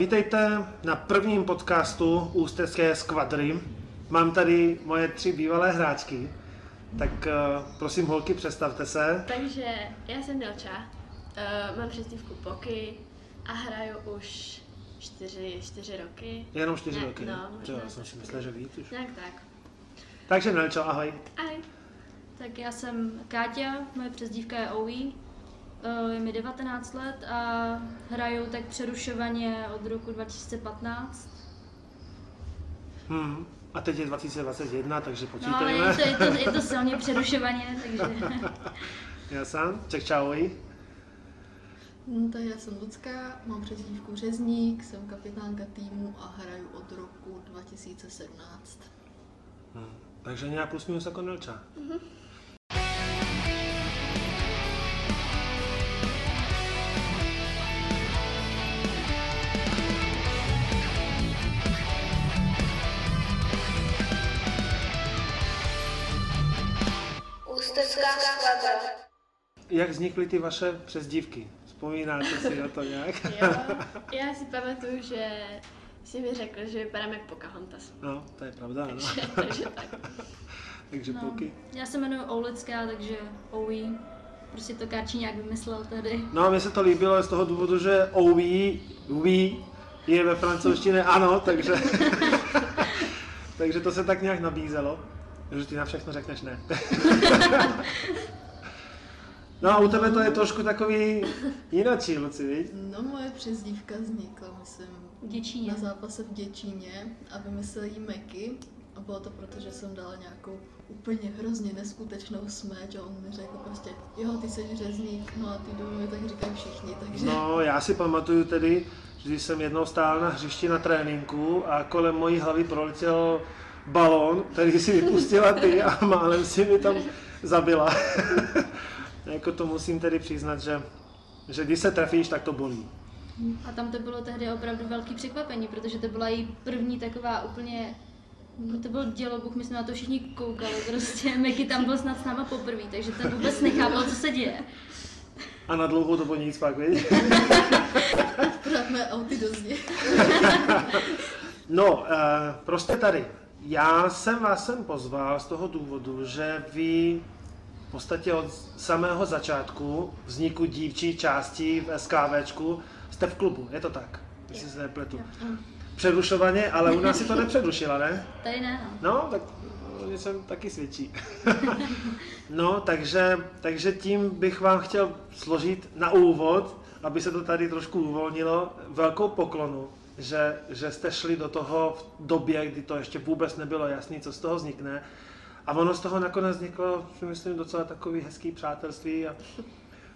Vítejte na prvním podcastu Ústecké skvadry. Mám tady moje 3 bývalé hráčky, tak prosím holky, představte se. Takže já jsem Nelča, mám přezdívku Poky a hraju už 4 roky. Jenom 4 roky? No, možná. Jo, jsem si myslela, že víc už. Nějak tak. Takže Nelčo, ahoj. Ahoj. Tak já jsem Káťa, moje přezdívka je Ouí. Je mi 19 let a hraju tak přerušovaně od roku 2015. A teď je 2021, takže počítáme. No, ale je to silně přerušovaně, takže... Já jsem Čekčaovi. No, tak já jsem Lucka, mám přezdívku Řezník, jsem kapitánka týmu a hraju od roku 2017. Takže nějak plus minus jako Nelča. Mm-hmm. Jak vznikly ty vaše přezdívky? Vzpomínáte si na to nějak? Jo, já si pamatuju, že jsi mi řekl, že vypadáme jak Pocahontas. No, to je pravda, takže, no. Takže tak. Takže no, Poky. Já se jmenuji Oulská, takže Ouí. Prostě to Karchee nějak vymyslel tady. No a mně se to líbilo z toho důvodu, že Ouí je ve francouzštině ano, takže... takže to se tak nějak nabízelo. Že ty na všechno řekneš ne. No a u tebe to je trošku takový jinačí, Luci, viď? No, moje přezdívka vznikla, myslím, na zápase v Děčíně a vymysleli jí Meky. A bylo to proto, že jsem dala nějakou úplně hrozně neskutečnou smeč a on mi řekl prostě, jo, ty jsi Řezník, no a ty domů tak říkají všichni, takže... No, já si pamatuju tedy, že když jsem jednou stál na hřišti na tréninku a kolem mojí hlavy proletěl balón, který si vypustila ty a málem si mi tam zabila. Jako to musím tedy přiznat, že když se trefíš, tak to bolí. A tam to bylo tehdy opravdu velký překvapení, protože to byla její první taková úplně... To byl dělobuch, my jsme na to všichni koukali, prostě Meky tam byl snad s náma poprvé, takže tam vůbec nechápal, co se děje. A na dlouhou dobu nic pak, víš? Právě auty do zdi. No, prostě tady. Já jsem vás sem pozval z toho důvodu, že vy v podstatě od samého začátku vzniku dívčí části v SKVčku jste v klubu, je to tak? Jestli se nepletu. Přerušovaně, ale u nás si to nepředušila, ne? Tady ne. No, tak mě jsem taky svědčí. No, takže tím bych vám chtěl složit na úvod, aby se to tady trošku uvolnilo, velkou poklonu. Že jste šli do toho v době, kdy to ještě vůbec nebylo jasné, co z toho vznikne. A ono z toho nakonec vzniklo, si myslím, docela takový hezký přátelství a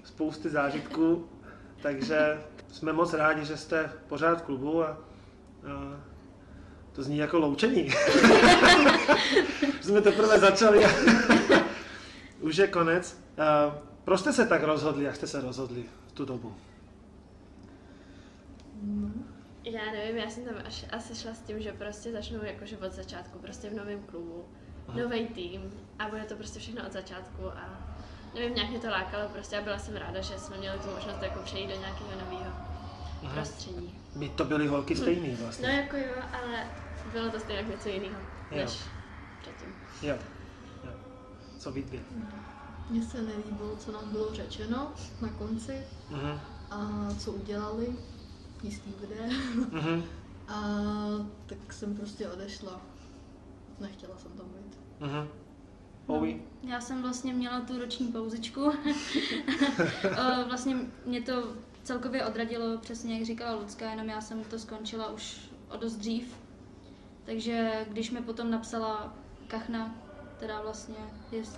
spousty zážitků. Takže jsme moc rádi, že jste pořád v klubu a to zní jako loučení. Jsme teprve začali a už je konec. Proč jste se tak rozhodli, jak jste se rozhodli v tu dobu? Já nevím, já jsem tam asi šla s tím, že prostě začnu jakože od začátku, prostě v novém klubu, nový tým a bude to prostě všechno od začátku a nevím, nějak mě to lákalo prostě a byla jsem ráda, že jsme měli tu možnost jako přejít do nějakého nového prostředí. My to byly holky stejný vlastně. No jako jo, ale bylo to stejně něco jiného než předtím. Jo. Co vy dvě? Mně se nelíbilo, co nám bylo řečeno na konci a co udělali. Jistý bude. A tak jsem prostě odešla. Nechtěla jsem tam být. No, já jsem vlastně měla tu roční pauzičku. Vlastně mě to celkově odradilo, přesně jak říkala Lucka, jenom já jsem to skončila už o dost dřív. Takže když mi potom napsala Kachna, teda vlastně...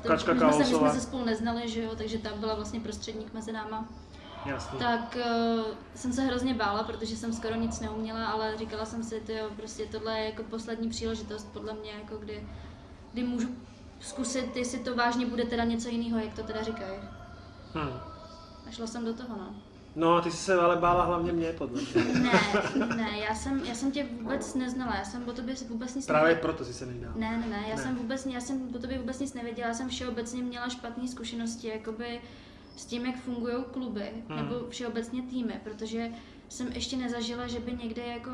Kačka Kalousová. My jsme se spolu neznali, že jo, takže tam byla vlastně prostředník mezi náma. Jasně. Tak jsem se hrozně bála, protože jsem skoro nic neuměla, ale říkala jsem si, tyjo, prostě tohle je jako poslední příležitost podle mě, jako kdy můžu zkusit, jestli to vážně bude teda něco jiného, jak to teda říkají. A šla jsem do toho, no. No a ty jsi se ale bála hlavně mě, podle mě. Ne, já jsem tě vůbec neznala, já jsem o tobě vůbec nic nevěděla. Právě proto jsi se nejdala. Ne, já jsem o tobě vůbec nic nevěděla, já jsem všeobecně měla špatné zkušenosti, jakoby s tím, jak fungují kluby nebo všeobecně týmy, protože jsem ještě nezažila, že by někde jako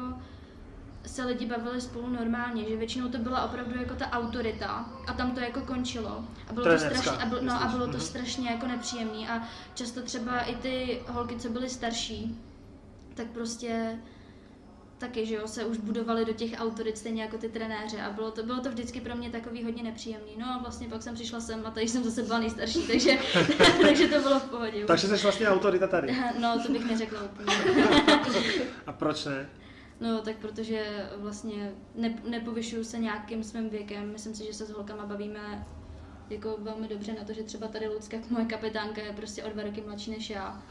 se lidi bavili spolu normálně, že většinou to byla opravdu jako ta autorita a tam to jako končilo a bylo to strašně, a bylo to strašně jako nepříjemný a často třeba i ty holky, co byly starší, tak prostě taky, že jo, se už budovali do těch autorit stejně jako ty trenéři a bylo to vždycky pro mě takový hodně nepříjemný. No a vlastně pak jsem přišla sem a tady jsem zase byla nejstarší, takže, takže to bylo v pohodě. Takže jsi vlastně autorita tady. No, to bych neřekla úplně. A proč ne? No, tak protože vlastně nepovyšuju se nějakým svým věkem. Myslím si, že se s holkama bavíme jako velmi dobře na to, že třeba tady Lucka, moje kapitánka, je prostě o 2 roky mladší než já.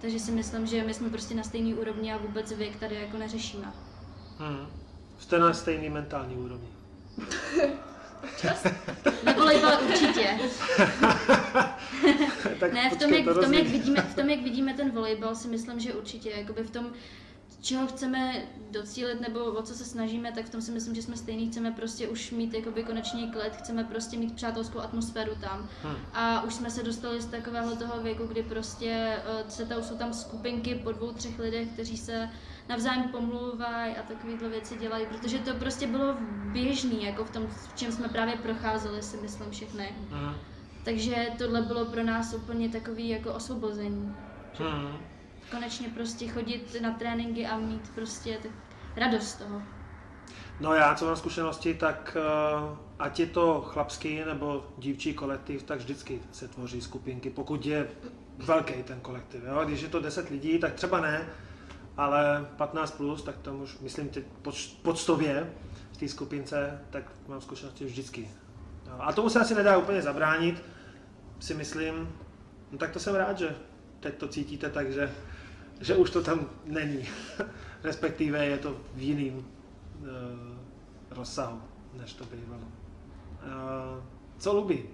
Takže si myslím, že my jsme prostě na stejný úrovni a vůbec věk tady jako neřešíme. Jste na stejný mentální úrovni. Čas? Na volejbale určitě. Ne, v tom, jak vidíme ten volejbal, si myslím, že určitě. Jakoby v tom, čeho chceme docílit nebo o co se snažíme, tak v tom si myslím, že jsme stejný, chceme prostě už mít jakoby konečný klid, chceme prostě mít přátelskou atmosféru tam. A už jsme se dostali z takového toho věku, kdy prostě jsou tam skupinky po 2-3 lidech, kteří se navzájem pomlouvají a takovéhle věci dělají, protože to prostě bylo běžný, jako v tom, v čem jsme právě procházeli, si myslím všechny. Takže tohle bylo pro nás úplně takový jako osvobození. Konečně prostě chodit na tréninky a mít prostě radost z toho. No já, co mám zkušenosti, tak ať je to chlapský nebo dívčí kolektiv, tak vždycky se tvoří skupinky, pokud je velký ten kolektiv. Jo? Když je to 10 lidí, tak třeba ne, ale 15+, tak tam už, myslím, poctově v té skupince, tak mám zkušenosti vždycky. Jo? A tomu se asi nedá úplně zabránit, si myslím. No tak to jsem rád, že teď to cítíte tak, že už to tam není, respektive je to v jiném rozsahu, než to bývalo. Co Lubi?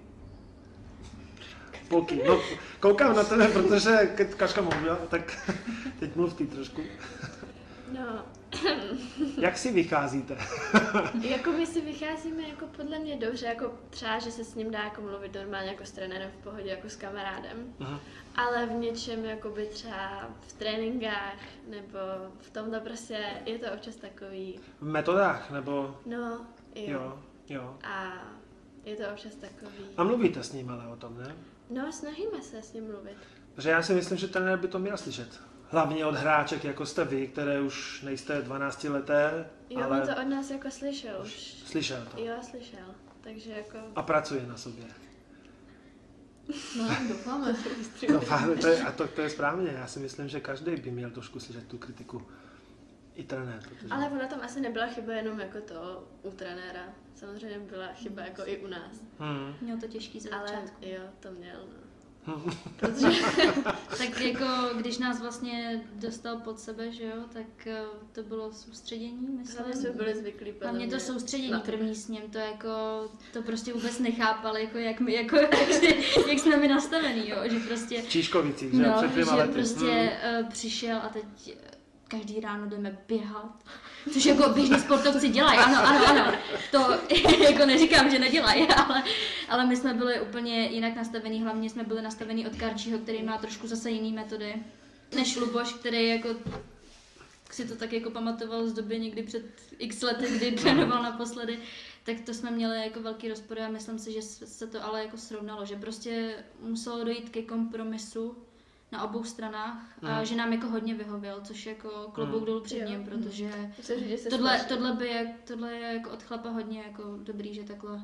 Polky. No, koukám na tebe, protože Kačka mluvila, tak teď mluv ty trošku. No. Jak si vycházíte? Jako my si vycházíme jako podle mě dobře, jako třeba, že se s ním dá jako mluvit normálně jako s trenérem v pohodě, jako s kamarádem. Aha. Ale v něčem jako by třeba v tréninkách nebo v tomto prostě je to občas takový. V metodách nebo? No, jo. A je to občas takový. A mluvíte s ním ale o tom, ne? No, snažíme se s ním mluvit. Protože já si myslím, že trenér by to měl slyšet. Hlavně od hráček, jako jste vy, které už nejste 12leté, jo, ale... Jo, on to od nás jako slyšel už. Slyšel to? Jo, slyšel, takže jako... A pracuje na sobě. No, doufáme. To je správně, já si myslím, že každý by měl trošku slyšet tu kritiku. I trenér. Protože... Ale na tom asi nebyla chyba jenom jako to u trenéra, samozřejmě byla chyba jako i u nás. Měl to těžký začátku. Ale jo, to měl, no. Protože, tak jako, když nás vlastně dostal pod sebe, že jo, tak to bylo soustředění, myslím. My jsme byli zvyklí podle mě. A mě to soustředění první s ním, to jako, to prostě vůbec nechápali, jako jak jsme mi nastavený, jo, že prostě... V Číškovicích, že? No, před 2 lety. Prostě přišel a teď každý ráno jdeme běhat. Což jako běžní sportovci dělají, ano, to jako neříkám, že nedělají, ale my jsme byli úplně jinak nastavení, hlavně jsme byli nastavení od Karchího, který má trošku zase jiný metody, než Luboš, který jako si to tak jako pamatoval z doby někdy před x lety, kdy trénoval naposledy, tak to jsme měli jako velký rozpor a myslím si, že se to ale jako srovnalo, že prostě muselo dojít ke kompromisu na obou stranách, a že nám jako hodně vyhověl, což jako klobouk dolů před ním, protože tohle je jako od chlapa hodně jako dobrý, že takhle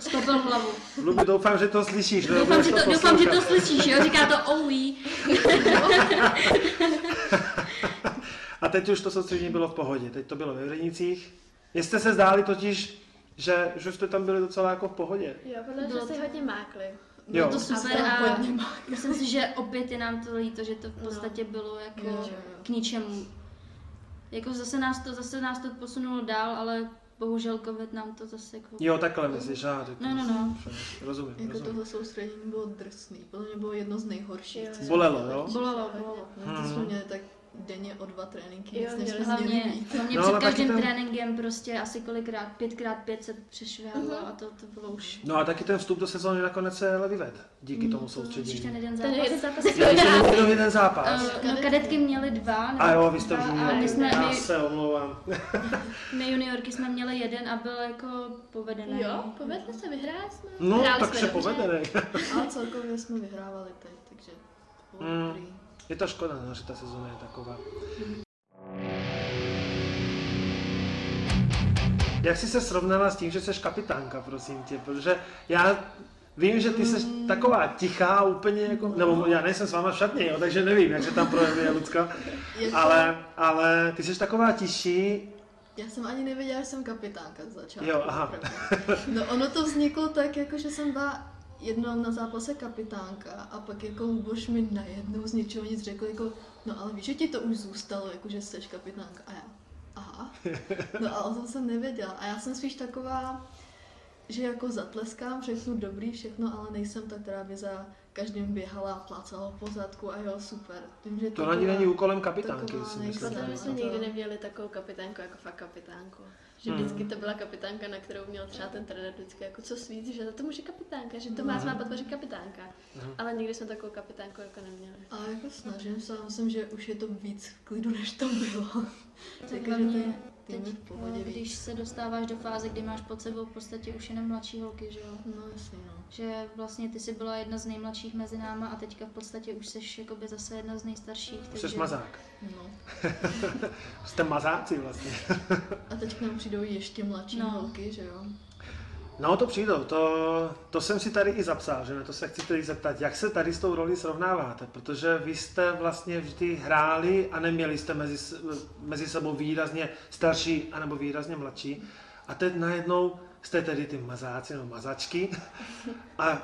sklopil hlavu. Lubi, doufám, že to slyšíš. Doufám, že to slyšíš, jo? Říká to ouí. A teď už to soustředění bylo v pohodě, teď to bylo ve Ervinicích. Jste se zdáli totiž, že jste tam byli docela jako v pohodě. Jo, protože jste hodně mákli. Bylo to super a myslím si, že opět je nám to líto, že to v podstatě bylo jako k ničemu. Jako zase nás to posunulo dál, ale bohužel COVID nám to zase jako... Jo, takhle myslíš, no. Rozumím. Jako tohle soustředění bylo drsný, podle mě bylo jedno z nejhorších. Bolelo, jo? Bolelo. To jsme měli tak denně o 2 tréninky. Jo, hlavně před každým tréninkem prostě asi kolikrát, 5x5 se přešvihalo a to bylo už... No a taky ten vstup do sezóny nakonec se vyvedl díky tomu soustředění. Ten jeden zápas. No, kadetky měly 2. A jo, vy jste už juniorky, já se omlouvám. My juniorky jsme měli 1 a byl jako povedený. Jo, povedli se, vyhráli jsme. No, tak se povedený. Ale celkově jsme vyhrávali teď, takže to bylo. Je to škoda, že ta sezóna je taková. Jak jsi se srovnala s tím, že jsi kapitánka, prosím tě, protože já vím, že ty jsi taková tichá úplně jako, nebo já nejsem s váma v šatně, jo, takže nevím, jak se tam projevuje Lucka, ale ty jsi taková tichší. Já jsem ani nevěděla, že jsem kapitánka z začátku. Jo, aha. No ono to vzniklo tak, jako že jsem byla jednou na zápase kapitánka a pak jako Luboš mi najednou z ničeho nic řekl jako, no ale víš, že ti to už zůstalo, jako že jsi kapitánka a já, aha, no a o tom jsem nevěděla a já jsem spíš taková, že jako zatleskám, všechno dobrý, všechno, ale nejsem ta, která by za každým běhala a plácala po zadku a jo, super. Vím, že to ani není úkolem kapitánky, si myslím. My jsme nikdy neměli takovou kapitánku jako fakt kapitánku. Že vždycky to byla kapitánka, na kterou měl třeba ten trenér vždycky jako co svíc, že za to může kapitánka, že to má svá potvořit kapitánka. Ale nikdy jsme takovou kapitánku jako neměli. Ale jako snažím se, myslím, že už je to víc v klidu, než to bylo. Teď, když se dostáváš do fáze, kdy máš pod sebou v podstatě už jenom mladší holky, že jo? No jasně, no. Že vlastně ty jsi byla jedna z nejmladších mezi náma a teďka v podstatě už jsi jakoby zase jedna z nejstarších. Jsi mazák. No. Jste mazáci vlastně. A teďka nám přijdou ještě mladší holky, že jo? No to přijdou, to jsem si tady i zapsal, že ne? To se chci tady zeptat, jak se tady s tou rolí srovnáváte, protože vy jste vlastně vždy hráli a neměli jste mezi sebou výrazně starší anebo výrazně mladší a teď najednou jste tedy ty mazáci nebo mazačky a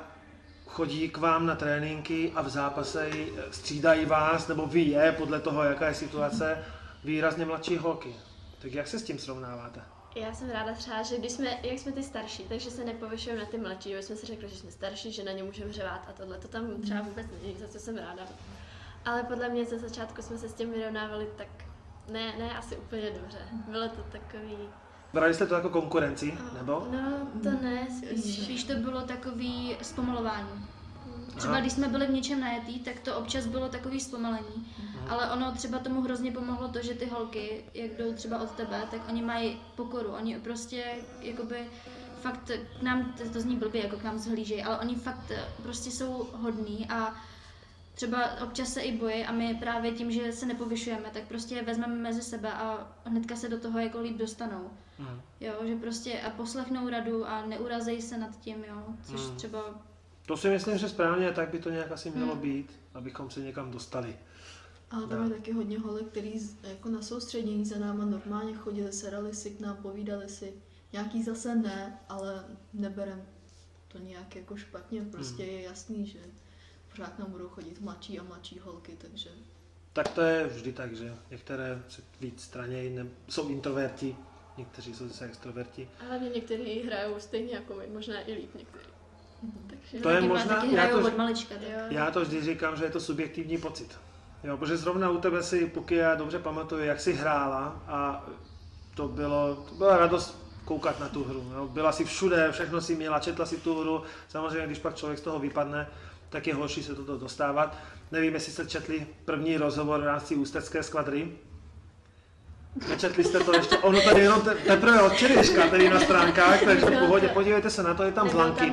chodí k vám na tréninky a v zápase střídají vás nebo vy je, podle toho jaká je situace, výrazně mladší holky, tak jak se s tím srovnáváte? Já jsem ráda třeba, že jak jsme ty starší, takže se nepovyšujeme na ty mladší, že jsme si řekli, že jsme starší, že na ně můžeme řevát a tohle to tam třeba vůbec není, za co jsem ráda. Ale podle mě ze začátku jsme se s tím vyrovnávali tak ne asi úplně dobře. Bylo to takový... Brali jste to jako konkurenci, nebo? No to ne, spíš to bylo takový zpomalování. Třeba když jsme byli v něčem najetý, tak to občas bylo takový zpomalení, ale ono třeba tomu hrozně pomohlo to, že ty holky, jak jdou třeba od tebe, tak oni mají pokoru, oni prostě jakoby fakt k nám, to zní blbě, jako k nám zhlížejí, ale oni fakt prostě jsou hodní a třeba občas se i bojí a my právě tím, že se nepovyšujeme, tak prostě je vezmeme mezi sebe a hnedka se do toho jako líp dostanou. Jo, že prostě a poslechnou radu a neurazej se nad tím, jo, což třeba... To si myslím, že správně, tak by to nějak asi mělo být, abychom se někam dostali. Ale tam je taky hodně holek, který jako na soustředění za náma normálně chodili, sedali si k nám, povídali si. Nějaký zase ne, ale neberem to nějak jako špatně, prostě je jasný, že pořád nám budou chodit mladší a mladší holky, takže... Tak to je vždy tak, že některé se víc stranějí, jsou introverti, někteří jsou zase extroverti. Ale někteří hrajou stejně jako my, možná i líp někteří. Takže to je možná, já to vždy říkám, že je to subjektivní pocit, jo, protože zrovna u tebe si, pokud já dobře pamatuju, jak jsi hrála a to byla radost koukat na tu hru, jo. Byla si všude, všechno si měla, četla si tu hru, samozřejmě když pak člověk z toho vypadne, tak je horší se toto dostávat. Nevím, jestli jste četli první rozhovor v rámci Ústecké skvadry. Nečetli jste to ještě, ono tady jenom teprve od čereška tady na stránkách, takže v pohodě, podívejte se na to, je tam z Lanky.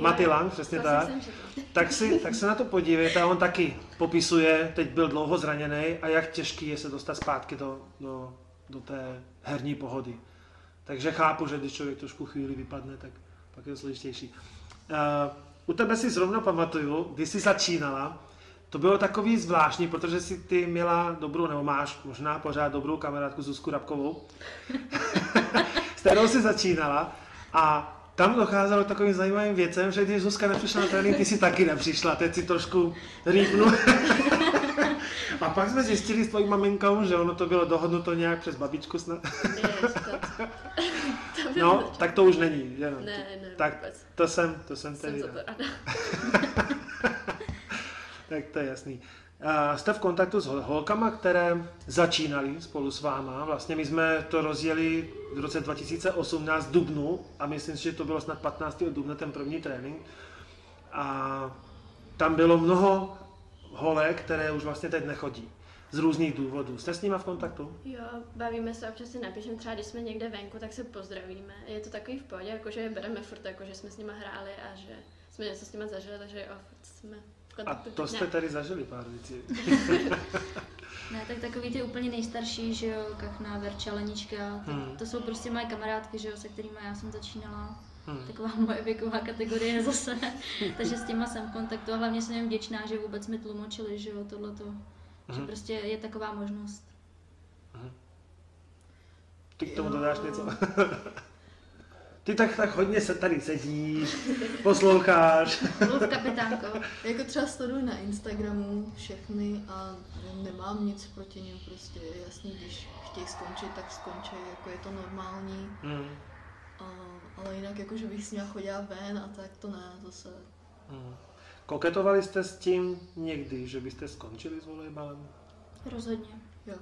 Matilan, přesně tak. Tak se na to podívejte a on taky popisuje, teď byl dlouho zraněný a jak těžký je se dostat zpátky do té herní pohody. Takže chápu, že když člověk trošku chvíli vypadne, tak pak je to složitější. U tebe si zrovna pamatuju, když jsi začínala, to bylo takový zvláštní, protože si ty měla dobrou, nebo máš možná pořád dobrou kamarádku Zuzku Rabkovou, s kterou si začínala a tam docházelo k takovým zajímavým věcem, že když Zuzka nepřišla na trénink, ty si taky nepřišla, teď si trošku rýpnu. A pak jsme zjistili s tvojí maminkou, že ono to bylo dohodnuto nějak přes babičku snad. No, tak to už není, že no. Ne, tak to jsem tedy... Tak to je jasný. Jste v kontaktu s holkama, které začínaly spolu s váma. Vlastně my jsme to rozjeli v roce 2018 v dubnu a myslím si, že to bylo snad 15. dubna ten první trénink. A tam bylo mnoho holek, které už vlastně teď nechodí. Z různých důvodů. Jste s nima v kontaktu? Jo, bavíme se, občas si napíšeme, třeba když jsme někde venku, tak se pozdravíme. Je to takový v pohodě, jakože bereme furt, jakože jsme s nima hráli a že jsme něco s nima zažili, takže furt jsme v kontaktu. A to jste tady zažili pár věcí. Ne, tak takový ty úplně nejstarší, že jo, Kachna, Verča, Lenička, to jsou prostě moje kamarádky, že jo, se kterými já jsem začínala. Taková moje věková kategorie zase, takže s těma jsem v kontaktu a hlavně jsem jim vděčná, že vůbec mi tlumočili, že jo, tohleto. Že prostě je taková možnost. Ty k tomu dodáš něco? Ty tak hodně se tady sedíš, posloucháš. Mluv, kapitánko. Jako třeba sleduju na Instagramu všechny a nemám nic proti nim, prostě jasně, když chtějí skončit, tak skončí, jako je to normální. Ale jinak jako, že bych s nima chodila ven a tak, to ne, zase. Koketovali jste s tím někdy, že byste skončili s volejbalem? Rozhodně. Jo.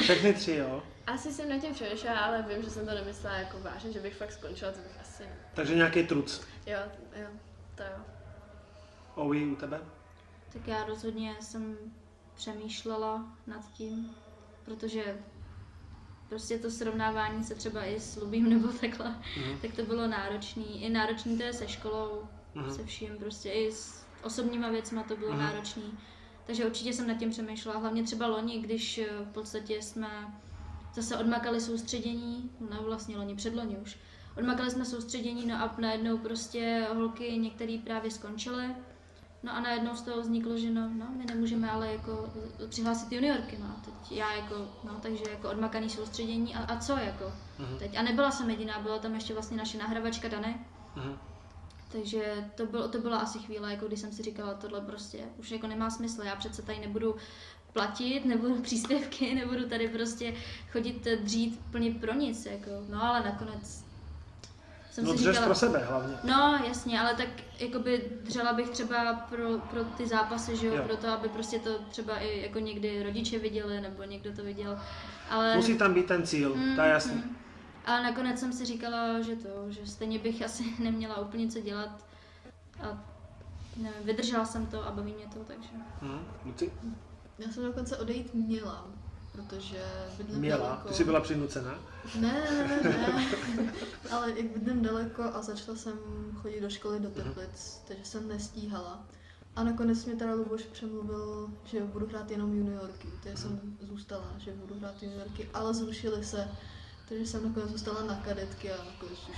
Všechny tři, jo? Asi jsem na tím přemýšlela, ale vím, že jsem to nemyslela jako vážně, že bych fakt skončila, to bych asi... Takže nějaký truc? Jo, jo, to jo. Owi, u tebe? Tak já rozhodně jsem přemýšlela nad tím, protože prostě to srovnávání se třeba i s Lubím nebo takhle, tak to bylo náročný. I náročný to je se školou. Se vším, prostě i s osobníma věcma to bylo náročný. Takže určitě jsem nad tím přemýšlela, hlavně třeba loni, když v podstatě jsme zase odmakali soustředění, no vlastně loni, předloni už, odmakali jsme soustředění, no a najednou prostě holky některé právě skončily, no a najednou z toho vzniklo, že no, my nemůžeme ale jako přihlásit juniorky, no teď já jako, no takže jako odmakaný soustředění a co jako teď. A nebyla jsem jediná, byla tam ještě vlastně naše nahravačka Dany. Takže to byla asi chvíle, jako když jsem si říkala, tohle prostě už jako nemá smysl, já přece tady nebudu platit, nebudu příspěvky, nebudu tady prostě chodit dřít plně pro nic, jako, no ale nakonec jsem si říkala... pro sebe hlavně. No jasně, ale tak jakoby dřela bych třeba pro ty zápasy, že jo, pro to, aby prostě to třeba i jako někdy rodiče viděli, nebo někdo to viděl, ale... Musí tam být ten cíl, to je jasný. Ale nakonec jsem si říkala, že stejně bych asi neměla úplně co dělat a nevím, vydržela jsem to a baví mě to, takže... Já jsem dokonce odejít měla, protože bydlím daleko... Ty jsi byla přinucená? Ne, ale jak bydlím daleko a začala jsem chodit do školy do Teplic, takže jsem nestíhala. A nakonec mě teda Luboš přemluvil, že budu hrát jenom juniorky, takže jsem zůstala, že budu hrát juniorky, ale zrušily se. Takže jsem nakonec zůstala na kadetky a nakonec už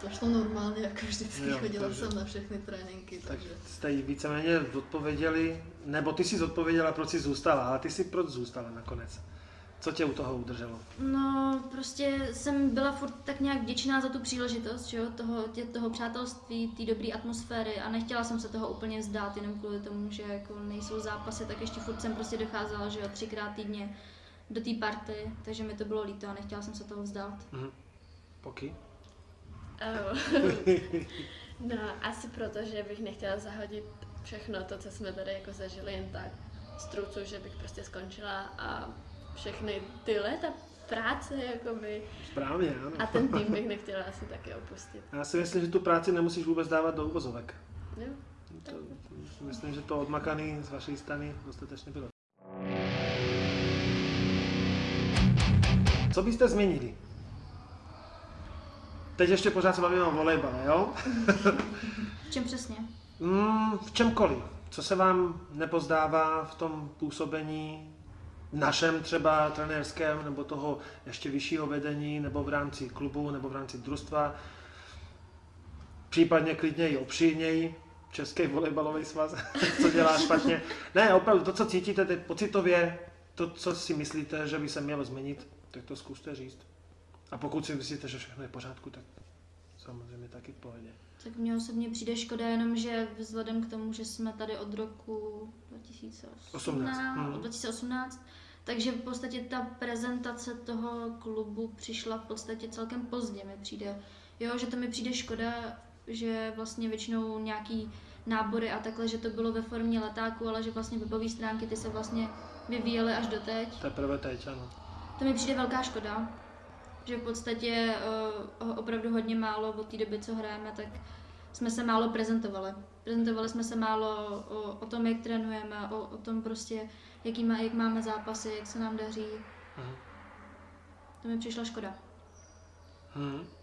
to šlo normálně, jako vždycky chodila jsem na všechny tréninky. Takže jste jí víceméně odpověděli, nebo ty jsi odpověděla, proč jsi zůstala, ale ty jsi proč zůstala nakonec? Co tě u toho udrželo? No, prostě jsem byla furt tak nějak vděčná za tu příležitost, že jo, toho přátelství, té dobré atmosféry a nechtěla jsem se toho úplně vzdát, jenom kvůli tomu, že jako nejsou zápasy, tak ještě furt jsem prostě docházela, že jo, 3krát týdně. Do té party, takže mi to bylo líto a nechtěla jsem se toho vzdát. Poky? No, asi proto, že bych nechtěla zahodit všechno to, co jsme tady jako zažili jen tak z truců, že bych prostě skončila a všechny ty léta práce, jakoby. Správně, ano. A ten tým bych nechtěla asi taky opustit. Já si myslím, že tu práci nemusíš vůbec dávat do uvozovek. Jo. To, myslím, že to odmakaný z vaší strany dostatečně bylo. Co byste změnili? Teď ještě pořád se bavíme o volejbale, jo? V čem přesně? V čemkoliv. Co se vám nepozdává v tom působení našem třeba trenérském, nebo toho ještě vyššího vedení, nebo v rámci klubu, nebo v rámci družstva, případně klidně i obšírněji, Český volejbalový svaz, co dělá špatně. Ne, opravdu to, co cítíte teď pocitově, to, co si myslíte, že by se mělo změnit, tak to zkuste říct. A pokud si myslíte, že všechno je v pořádku, tak samozřejmě taky v pohodě. Tak mně osobně přijde škoda jenom, že vzhledem k tomu, že jsme tady od roku 2018, takže v podstatě ta prezentace toho klubu přišla v podstatě celkem pozdě mi přijde. Jo, že to mi přijde škoda, že vlastně většinou nějaký nábory a takhle, že to bylo ve formě letáku, ale že vlastně webové stránky ty se vlastně vyvíjely až doteď. Teprve teď, ano. To mi přijde velká škoda, že v podstatě opravdu hodně málo od té doby, co hrajeme, tak jsme se málo prezentovali. Prezentovali jsme se málo o tom, jak trénujeme, o tom prostě, jak máme zápasy, jak se nám daří. Aha. To mi přišla škoda.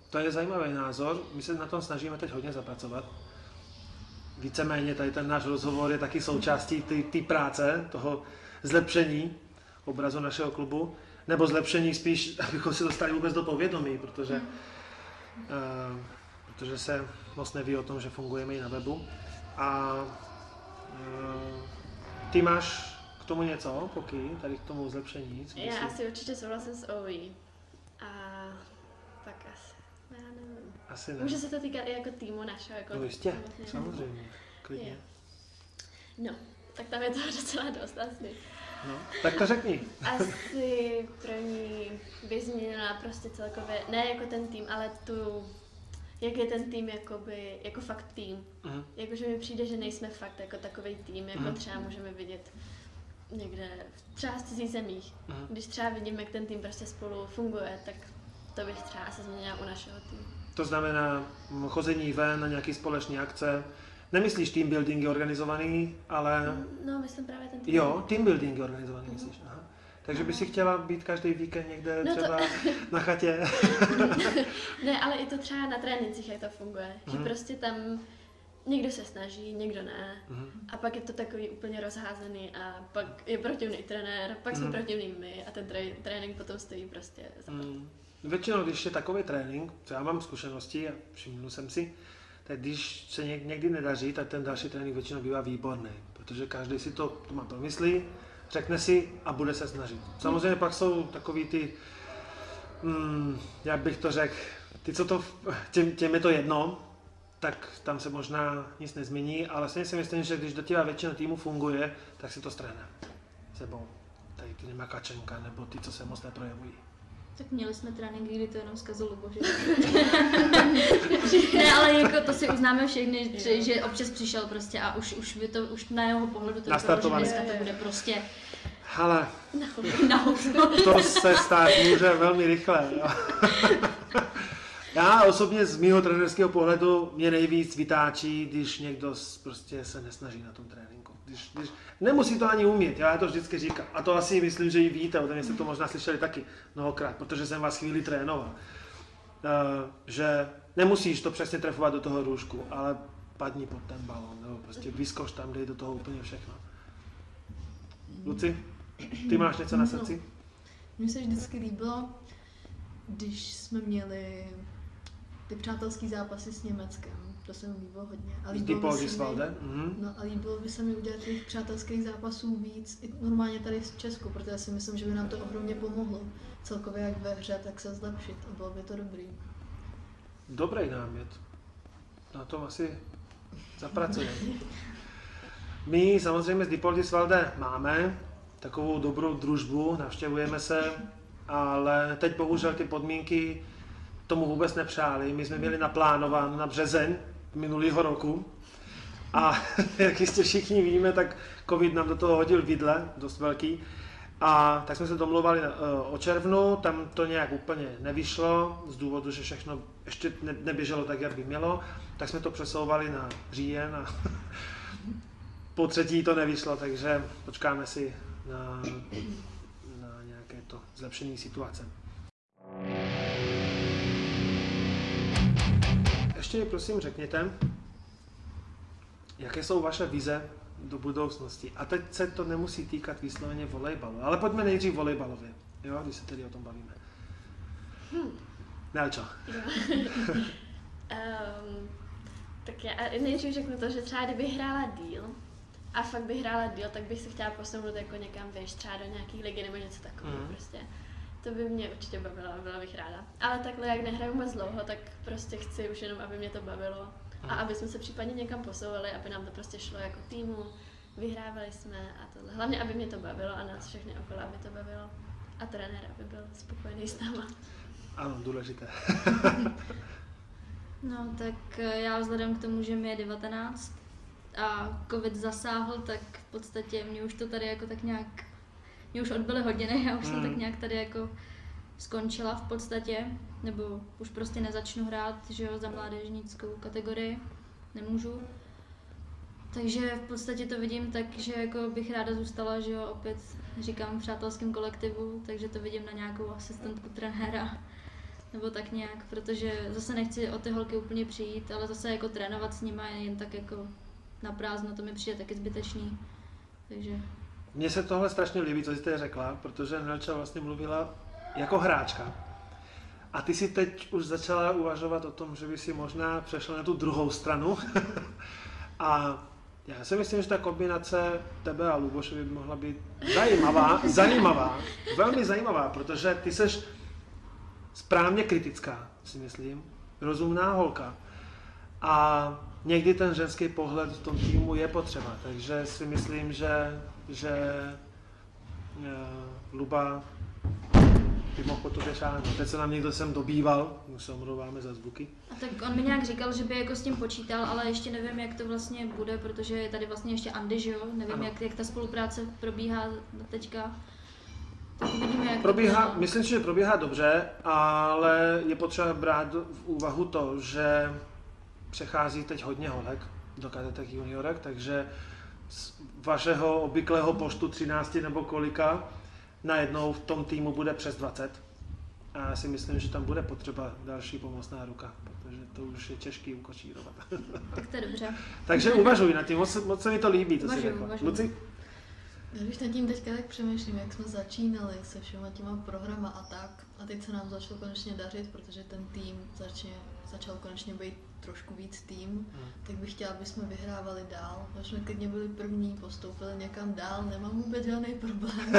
To je zajímavý názor, my se na tom snažíme teď hodně zapracovat. Víceméně tady ten náš rozhovor je taky součástí té práce, toho zlepšení obrazu našeho klubu. Nebo zlepšení spíš, abychom se dostali vůbec do povědomí, protože se moc neví o tom, že fungujeme i na webu. A ty máš k tomu něco, Poky, tady k tomu zlepšení? Já asi určitě souhlasím s OI. A tak asi, já nevím. Asi ne. Může se to týkat i jako týmu našeho. Jako no jistě, samozřejmě, klidně. No, tak tam je to docela dost asi. No, tak to řekni. Asi pro ní bych změnila prostě celkově, ne jako ten tým, ale tu, jak je ten tým jakoby, jako fakt tým. Uh-huh. Jakože mi přijde, že nejsme fakt jako takový tým, jako uh-huh. třeba můžeme vidět někde, třeba z cizích zemích. Uh-huh. Když třeba vidíme, jak ten tým prostě spolu funguje, tak to bych třeba asi změnila u našeho týmu. To znamená chození ven na nějaký společné akce. Nemyslíš team building je organizovaný, ale... No, myslím právě ten team. Jo, team building je organizovaný, myslíš, aha. Takže by si chtěla být každý víkend někde třeba na chatě. Ne, ale i to třeba na trénincích, jak to funguje. Že prostě tam někdo se snaží, někdo ne. A pak je to takový úplně rozházený a pak je protivný trenér, pak jsme protivní my a ten trénink potom stojí prostě za to. Většinou, když je takový trénink, co já mám zkušenosti a všimnu jsem si, tak když se někdy nedaří, tak ten další trénink většinou bývá výborný, protože každý si to má promyslí, řekne si a bude se snažit. Samozřejmě pak jsou takový ty, jak bych to řekl, ty, co to, těm je to jedno, tak tam se možná nic nezmění, ale vlastně si myslím, že když do těla většina týmu funguje, tak si to strhne sebou. Tady ty nemá Kačenka, nebo ty, co se moc neprojevují. Tak měli jsme trénink, kdy to jenom zkazilo, bože. Ne, ale jako to si uznáme všichni, že občas přišel prostě a už na jeho pohledu to bylo, že dneska to bude prostě... Hele, to se stát může velmi rychle. Já osobně z mého trenerského pohledu mě nejvíc vytáčí, když někdo prostě se nesnaží na tom tréninku. Když nemusí to ani umět, já to vždycky říkám. A to asi myslím, že ji víte, protože jste to možná slyšeli taky mnohokrát, protože jsem vás chvíli trénoval. Že nemusíš to přesně trefovat do toho růžku, ale padni pod ten balón, nebo prostě vyskoč tam, dej do toho úplně všechno. Luci, ty máš něco na srdci? Mně se vždycky líbilo, když jsme měli ty přátelský zápasy s Německem, to se mi líbilo hodně. A líbilo Dipo Aldisvalde? No a líbilo by se mi udělat těch přátelských zápasů víc, i normálně tady v Česku, protože si myslím, že by nám to ohromně pomohlo. Celkově jak ve hře, tak se zlepšit a bylo by to dobrý. Dobrý námět. Na tom asi zapracujeme. My samozřejmě s Dipo Aldisvalde máme takovou dobrou družbu, navštěvujeme se, ale teď bohužel ty podmínky tomu vůbec nepřáli. My jsme měli naplánováno na březen minulého roku a jak jistě všichni víme, tak covid nám do toho hodil vidle, dost velký. A tak jsme se domluvali o červnu, tam to nějak úplně nevyšlo, z důvodu, že všechno ještě neběželo tak, jak by mělo, tak jsme to přesouvali na říjen a po třetí to nevyšlo, takže počkáme si na nějaké to zlepšení situace. Ještě prosím řekněte, jaké jsou vaše vize do budoucnosti. A teď se to nemusí týkat výslovně volejbalu, ale pojďme nejdřív volejbalově, jo, když se tedy o tom bavíme. Nelčo. Tak já nejdřív řeknu to, že třeba kdybych hrála díl, a fakt bych hrála díl, tak bych se chtěla posunout jako někam víš, třeba do nějakých ligy nebo něco takového prostě. To by mě určitě bavilo, byla bych ráda. Ale takhle, jak nehraju moc dlouho, tak prostě chci už jenom, aby mě to bavilo. A aby jsme se případně někam posouvali, aby nám to prostě šlo jako týmu. Vyhrávali jsme a tohle. Hlavně, aby mě to bavilo a nás všechny okolo, aby to bavilo. A trenér, aby byl spokojený s náma. Ano, důležité. No, tak já vzhledem k tomu, že mi je 19, a covid zasáhl, tak v podstatě mě už to tady jako tak nějak, mě už odbyly hodiny, já už jsem tak nějak tady jako skončila v podstatě, nebo už prostě nezačnu hrát, že jo, za mládežnickou kategorii, nemůžu. Takže v podstatě to vidím tak, že jako bych ráda zůstala, že jo, opět říkám v přátelském kolektivu, takže to vidím na nějakou asistentku trenéra, nebo tak nějak, protože zase nechci o ty holky úplně přijít, ale zase jako trénovat s nima jen tak jako na prázdno, to mi přijde taky zbytečný, takže... Mně se tohle strašně líbí, co jste řekla, protože Nelča vlastně mluvila jako hráčka. A ty si teď už začala uvažovat o tom, že by si možná přešla na tu druhou stranu. A já si myslím, že ta kombinace tebe a Luboše by mohla být zajímavá, velmi zajímavá, protože ty seš správně kritická, si myslím, rozumná holka. A někdy ten ženský pohled v tom týmu je potřeba, takže si myslím, že Luba by mohl po tobě šáhnout. Teď se nám někdo sem dobýval, už se omlouváme za zvuky. A tak on mi nějak říkal, že by jako s tím počítal, ale ještě nevím, jak to vlastně bude, protože je tady vlastně ještě Andy, že jo? Nevím, jak ta spolupráce probíhá teďka. Myslím si, že probíhá dobře, ale je potřeba brát v úvahu to, že přechází teď hodně holek do kadetek juniorek, takže z vašeho obvyklého počtu 13 nebo kolika najednou v tom týmu bude přes 20. A já si myslím, že tam bude potřeba další pomocná ruka, protože to už je těžký ukočírovat. Tak to je dobře. Takže uvažuj nad tím, moc se mi to líbí, to si řekla. Luci? Já když nad tím teďka tak přemýšlím, jak jsme začínali se všema těma programa a tak, a teď se nám začalo konečně dařit, protože ten tým začal konečně být trošku víc tým, tak bych chtěla, aby jsme vyhrávali dál, protože jsme klidně byli první, postoupili někam dál, nemám vůbec žádný problém.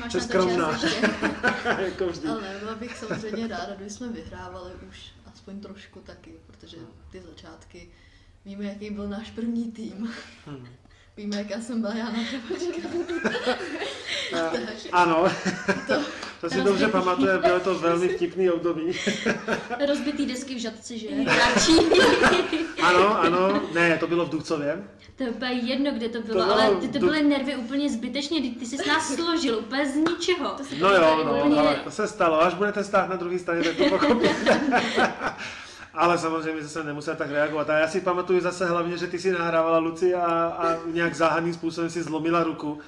Máš na to čas ještě. Jako vždy. Ale byla bych samozřejmě ráda, když jsme vyhrávali už aspoň trošku taky, protože ty začátky, víme, jaký byl náš první tým. Víme, jaká jsem byla já na trvačka. Ano, to si dobře pamatuje, bylo to velmi vtipný období. Rozbitý desky v žadci, že? Ano, ne, to bylo v Duchcově. To bylo jedno, kde to bylo, ale ty to byly nervy úplně zbytečně, ty jsi s nás složil úplně z ničeho. No jo, ale to se stalo, až budete stát na druhé straně, tak to pochopíte. Ale samozřejmě jsem nemusel tak reagovat. A já si pamatuju zase hlavně, že ty si nahrávala Luci a nějak záhadným způsobem si zlomila ruku.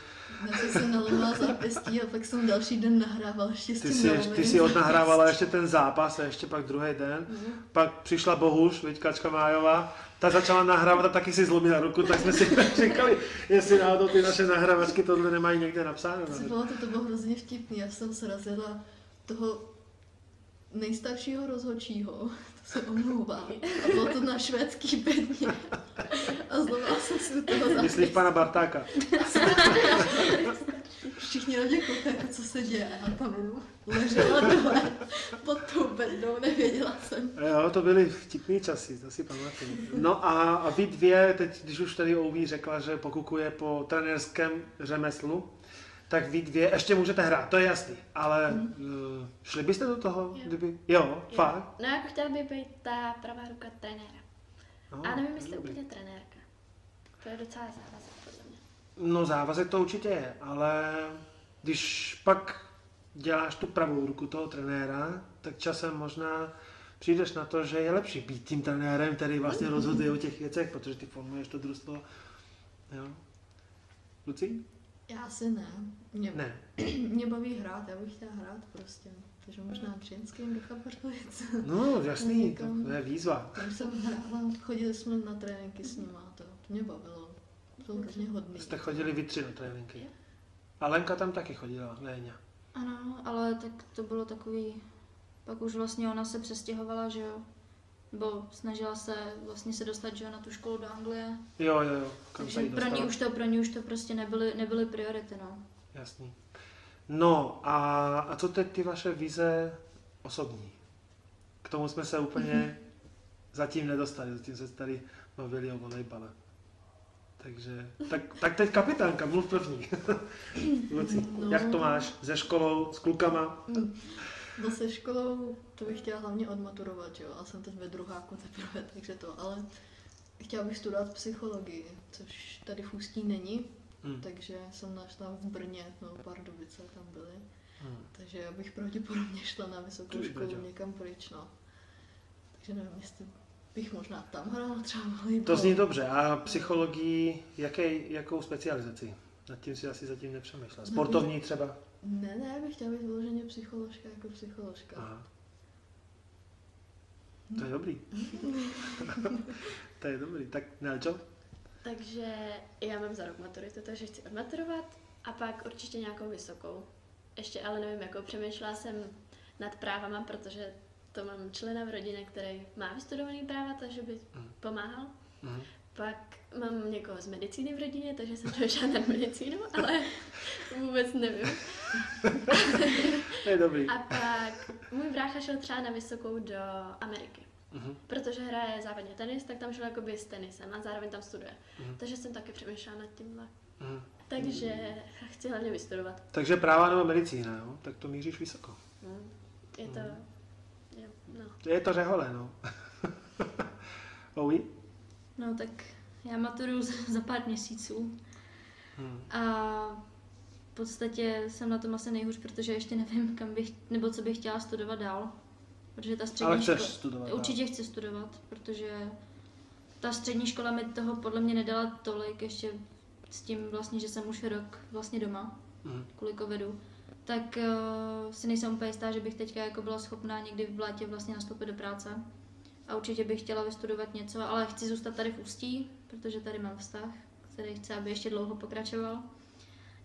Já jsem nalomila zápěstí a pak jsem další den nahrávala ještě s tím nalomeným. Ty si odnahrávala ještě ten zápas a ještě pak druhý den. Pak přišla Bohuš, viď, Kačka Májová, ta začala nahrávat a taky si zlomila ruku, tak jsme si říkali, jestli náhodou ty naše nahrávačky tohle nemají někde napsáno. To bylo hrozně vtipný, já jsem se razila toho nejstaršího rozhodčího, to se omlouvá, a bylo to na švédský bedně a zlomila jsem si toho zápěstí. Myslíš pana Bartáka? Všichni na mě koukají, co se děje, já tam ležela dole pod tou bednou, nevěděla jsem. Jo, to byly vtipný časy, to si pamatuju. No a vy dvě, teď, když už tady Ouví řekla, že pokukuje po trenérském řemeslu, tak vy dvě ještě můžete hrát, to je jasný, ale šli byste do toho, kdyby... Jo. Fakt? No jako chtěla by být ta pravá ruka trenéra. A nevím, jestli úplně trenérka. To je docela závazek, podle mě. No závazek to určitě je, ale když pak děláš tu pravou ruku toho trenéra, tak časem možná přijdeš na to, že je lepší být tím trenérem, který vlastně rozhoduje o těch věcech, protože ty formuješ to družstvo. Jo. Lucí? Já asi ne. Mě baví hrát, já bych chtěla hrát prostě. Takže možná čínským do Chapařovic. No jasný, to je výzva. Tam jsem hrála, chodili jsme na tréninky s nima a to mě bavilo. Jsou hrozně hodný. Jste chodili vy tři na tréninky. A Lenka tam taky chodila, Léňa. Ano, ale tak to bylo takový... Pak už vlastně ona se přestěhovala, že jo. Nebo snažila se vlastně se dostat, že, na tu školu do Anglie. Jo. Takže pro ní už to prostě nebyly priority, no. Jasný. No a co teď ty vaše vize osobní? K tomu jsme se úplně zatím nedostali, zatím se tady bavili o volejbale. Takže, tak teď kapitánka, mluv první. Luci, jak to máš se školou, s klukama? No se školou to bych chtěla hlavně odmaturovat, jo, a jsem teď ve druháku teprve, takže to, ale Chtěla bych studovat psychologii, což tady v Ústí není, takže jsem našla v Brně, no Pardubice tam byly. Takže já bych pravděpodobně šla na vysokou školu někam pryč, no. Takže nevím, jestli bych možná tam hrála třeba volejbal. To zní dobře. A psychologii, jakou specializaci? Nad tím si asi zatím nepřemýšlela. Sportovní třeba? Ne, bych chtěla být vyloženě psycholožka jako psycholožka. Aha. To je dobrý. To je dobrý. Tak Nelčo? Takže já mám za rok maturitu, takže chci odmaturovat a pak určitě nějakou vysokou. Ještě ale nevím, jako přemýšlela jsem nad právama, protože to mám člena v rodině, který má vystudovaný práva, takže by pomáhal. Pak mám někoho z medicíny v rodině, takže jsem přemýšlela nad medicínou, ale vůbec nevím. To je dobrý. A pak můj brácha šel třeba na vysokou do Ameriky. Protože hraje závodně tenis, tak tam šel jakoby s tenisem a zároveň tam studuje. Takže jsem taky přemýšlela nad tímhle. Takže chci hlavně vystudovat. Takže práva nebo medicína, jo? Tak to míříš vysoko. Je to... Je to řehole, no. Ouli? No tak já maturuju za pár měsíců. A v podstatě jsem na tom asi nejhůř, protože ještě nevím, kam bych, nebo co bych chtěla studovat dál. Protože ta střední studovat určitě dál. Chci studovat, protože ta střední škola mi toho podle mě nedala tolik ještě s tím vlastně, že jsem už rok vlastně doma, kvůli covidu, tak si nejsem úplně jistá, že bych teďka jako byla schopná někdy v létě vlastně nastoupit do práce. A určitě bych chtěla vystudovat něco, ale chci zůstat tady v Ústí, protože tady mám vztah, který chci, aby ještě dlouho pokračoval.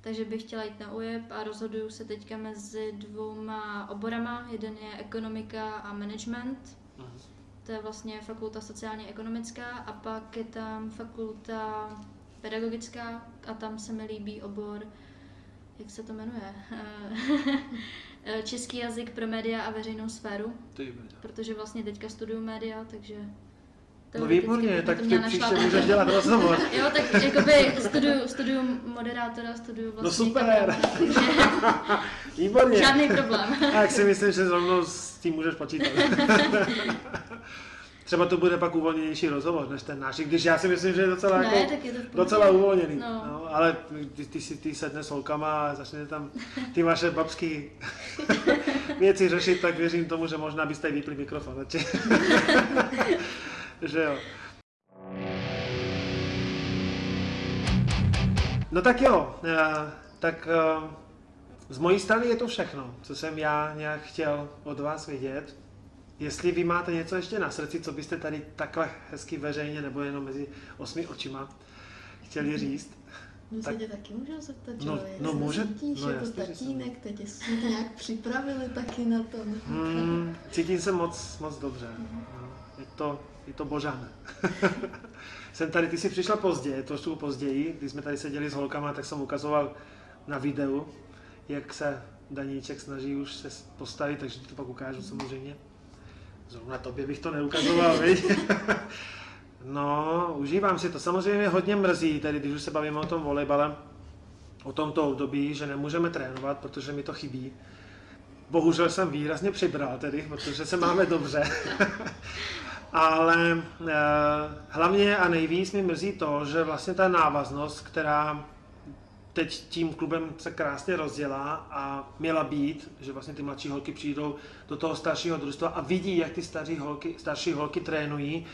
Takže bych chtěla jít na UJEP a rozhoduju se teďka mezi dvouma oborama. Jeden je ekonomika a management. To je vlastně fakulta sociálně ekonomická a pak je tam fakulta pedagogická a tam se mi líbí obor, jak se to jmenuje, Český jazyk pro média a veřejnou sféru, protože vlastně teďka studuju média, takže... No výborně, tak ty příště můžeš dělat rozhovor. Jo, tak jakoby studuju moderátora, studuju vlastně... No super! Výborně! Žádný problém. Tak si myslím, že zrovna s tím můžeš počítat. Třeba to bude pak uvolněnější rozhovor než ten náš, když já si myslím, že je docela, ne, jako, je docela uvolněný. No. No, ale ty sedne s holkama a začnete tam ty vaše babský věci řešit, tak věřím tomu, že možná byste vypli mikrofon. Že jo. No tak jo, tak z mojí strany je to všechno, co jsem já nějak chtěl od vás vědět. Jestli vy máte něco ještě na srdci, co byste tady takhle hezky veřejně, nebo jenom mezi 8 očima chtěli říct. No tak... se tě taky můžeme zeptat, no může... cítíš, no, jako tatínek, teď jestli tě nějak připravili taky na to. Cítím se moc dobře. Je to božané. Jsem tady, ty jsi přišla pozdě, trošku později, když jsme tady seděli s holkama, tak jsem ukazoval na videu, jak se Daníček snaží už se postavit, takže ti to pak ukážu samozřejmě. Zrovna tobě bych to neukazoval, viď? No, užívám si to. Samozřejmě hodně mrzí, tedy když už se bavíme o tom volejbale, o tomto období, že nemůžeme trénovat, protože mi to chybí. Bohužel jsem výrazně přibral tedy, protože se máme dobře. Ale hlavně a nejvíc mi mrzí to, že vlastně ta návaznost, která teď tím klubem se krásně rozdělá a měla být, že vlastně ty mladší holky přijdou do toho staršího družstva a vidí, jak ty starší holky trénují,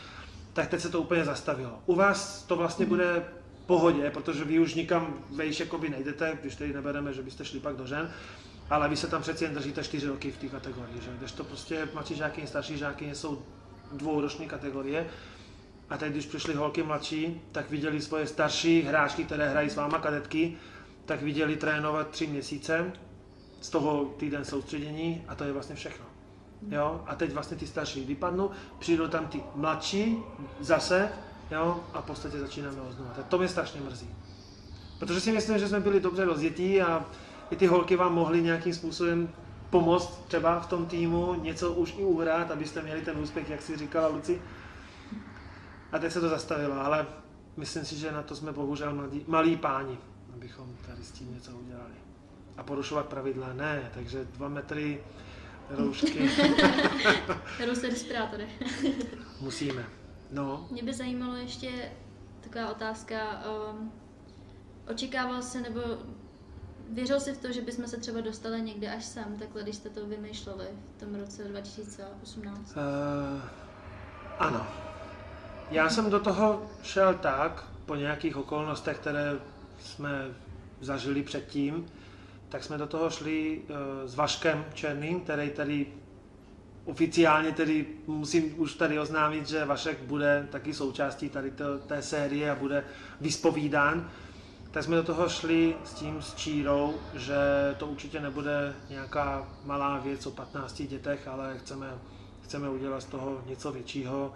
tak teď se to úplně zastavilo. U vás to vlastně bude v pohodě, protože vy už nikam vejš jakoby nejdete, když tady nebereme, že byste šli pak do žen, ale vy se tam přeci jen držíte 4 roky v té kategorii, že? Když to prostě mladší žáky a starší žáky jsou dvouroční kategorie. A teď, když přišly holky mladší, tak viděli svoje starší hráčky, které hrají s váma kadetky, tak viděli trénovat 3 měsíce, z toho týden soustředění a to je vlastně všechno. Jo? A teď vlastně ty starší vypadnou, přijdou tam ty mladší zase, jo? A v podstatě začínáme oznovat. To mě strašně mrzí. Protože si myslím, že jsme byli dobře rozjetí a i ty holky vám mohly nějakým způsobem pomoct třeba v tom týmu, něco už i uhrát, abyste měli ten úspěch, jak si říkala Luci. A teď se to zastavilo, ale myslím si, že na to jsme bohužel malí páni, abychom tady s tím něco udělali. A porušovat pravidla ne, takže 2 metry, roušky. Roušky respirátory. Musíme. No. Mě by zajímalo ještě taková otázka, očekával se nebo věřil jsi v to, že bychom se třeba dostali někde až sem, takhle, když jste to vymýšleli v tom roce 2018? Ano. Já jsem do toho šel tak, po nějakých okolnostech, které jsme zažili předtím, tak jsme do toho šli s Vaškem Černým, který tady oficiálně tedy musím už tady oznámit, že Vašek bude taky součástí tady té série a bude vyspovídán. Tak jsme do toho šli s tím, s čírou, že to určitě nebude nějaká malá věc o 15 dětech, ale chceme udělat z toho něco většího.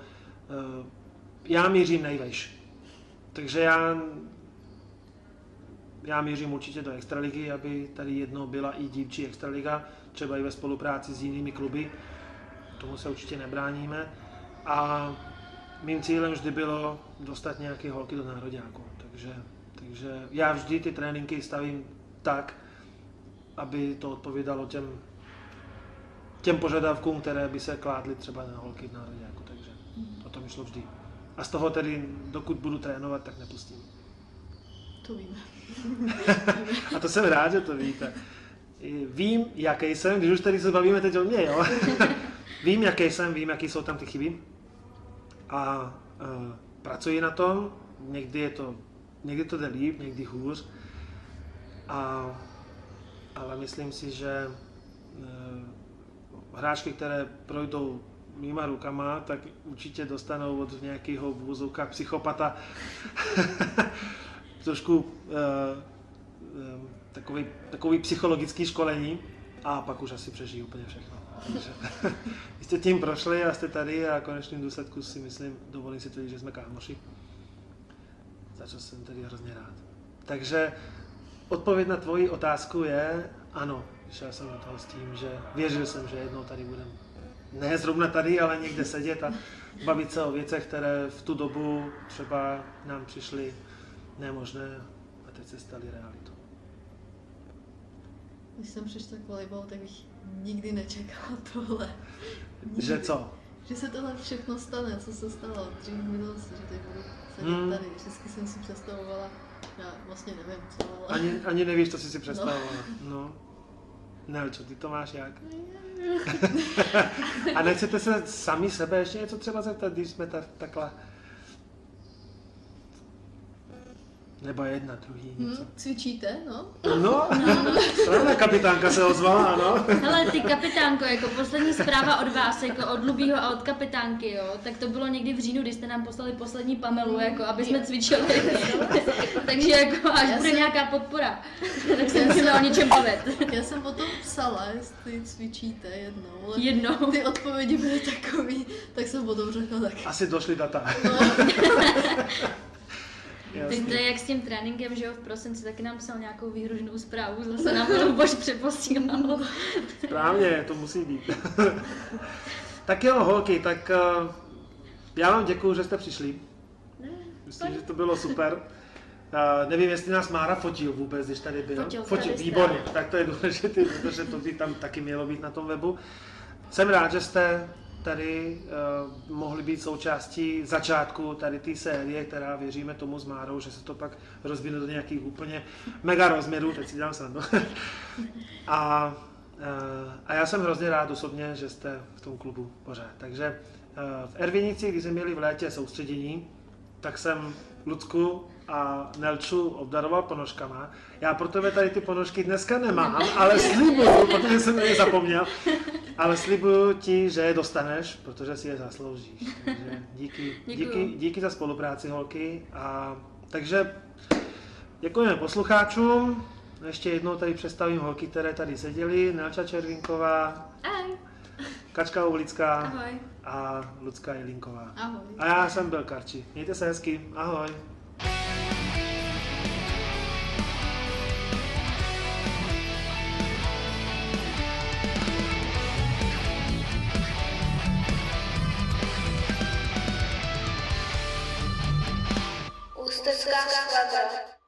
Já mířím nejvejš. Takže já mířím určitě do extraligy, aby tady jednou byla i dívčí extraliga, třeba i ve spolupráci s jinými kluby. Tomu se určitě nebráníme. A mým cílem vždy bylo dostat nějaké holky do nároďáku. Takže já vždy ty tréninky stavím tak, aby to odpovídalo těm požadavkům, které by se kládly třeba na holky v nároďáku. Takže o tom šlo vždy. A z toho tedy, dokud budu trénovat, tak nepustím. To víme. A to jsem rád, že to víte. Vím, jaký jsem, když už tady se bavíme teď o mě, jo? Vím, jaký jsem, vím, jaký jsou tam ty chyby a pracuji na tom, někdy to jde líp, někdy hůř, ale myslím si, že hráčky, které projdou mýma rukama, tak určitě dostanou od nějakého vůzovka psychopata trošku takový psychologický školení a pak už asi přežijí úplně všechno. Vy jste tím prošli a jste tady a v konečném důsledku si myslím, dovolím si tvrdit, že jsme kámoši. Za co jsem tady hrozně rád. Takže odpověď na tvoji otázku je ano, šel jsem do toho s tím, že věřil jsem, že jednou tady budeme. Ne zrovna tady, ale někde sedět a bavit se o věcech, které v tu dobu třeba nám přišly nemožné a teď se staly realitou. Když jsem přešla k volejbalu, tak bych nikdy nečekala tohle. Nikdy. Že co? Že se tohle všechno stane, co se stalo, dřív v minulosti, že teď budu sedět tady. Vždycky jsem si představovala, já vlastně nevím, co ale... Ani nevíš, co jsi si představovala. No. Nelčo, ty to máš jak? A nechcete se sami sebe ještě něco třeba zeptat, když jsme takhle... Nebo jedna, druhý, něco. Cvičíte, no? No. Správná kapitánka se ozvala, ano. Hele, ty kapitánko, jako poslední zpráva od vás, jako od Lubího a od kapitánky, jo, tak to bylo někdy v říjnu, když jste nám poslali poslední Pamelu, jako, aby jsme cvičili. Takže jako, až bude nějaká podpora, tak se musíme o něčem bavit. Já jsem o tom psala, jestli cvičíte jednou. Ty odpovědi byly takový, tak jsem o tom řekla tak. Asi došly data. No. Teď jak s tím tréninkem, že jo, v prosinci taky nám psal nějakou výhružnou zprávu, zase nám to bož přeposílal. Správně, to musí být. Tak jo, holky, tak já vám děkuju, že jste přišli. Myslím, že to bylo super. Nevím, jestli nás Mára fotil vůbec, když tady byl. Fotil, výborně, tak to je důležité, protože to by tam taky mělo být na tom webu. Jsem rád, že jste tady mohli být součástí začátku tady té série, která věříme tomu s Márou, že se to pak rozvine do nějakých úplně mega rozměrů, teď si dělám srandu. A já jsem hrozně rád osobně, že jste v tom klubu pořád. Takže v Ervinici, když jsme měli v létě soustředění, tak jsem Lucku a Nelču obdaroval ponožkama. Já pro tebe tady ty ponožky dneska nemám, ale slibuju, protože jsem je zapomněl, ale slibuju ti, že je dostaneš, protože si je zasloužíš. Takže díky za spolupráci, holky. A takže děkujeme posluchačům. Ještě jednou tady představím holky, které tady seděly. Nelča Červinková. Ahoj. Kačka Oblická. Ahoj. A Lucka Jelinková. Ahoj. A já jsem Belkarči. Mějte se hezky. Ahoj. Ústecká skvadr.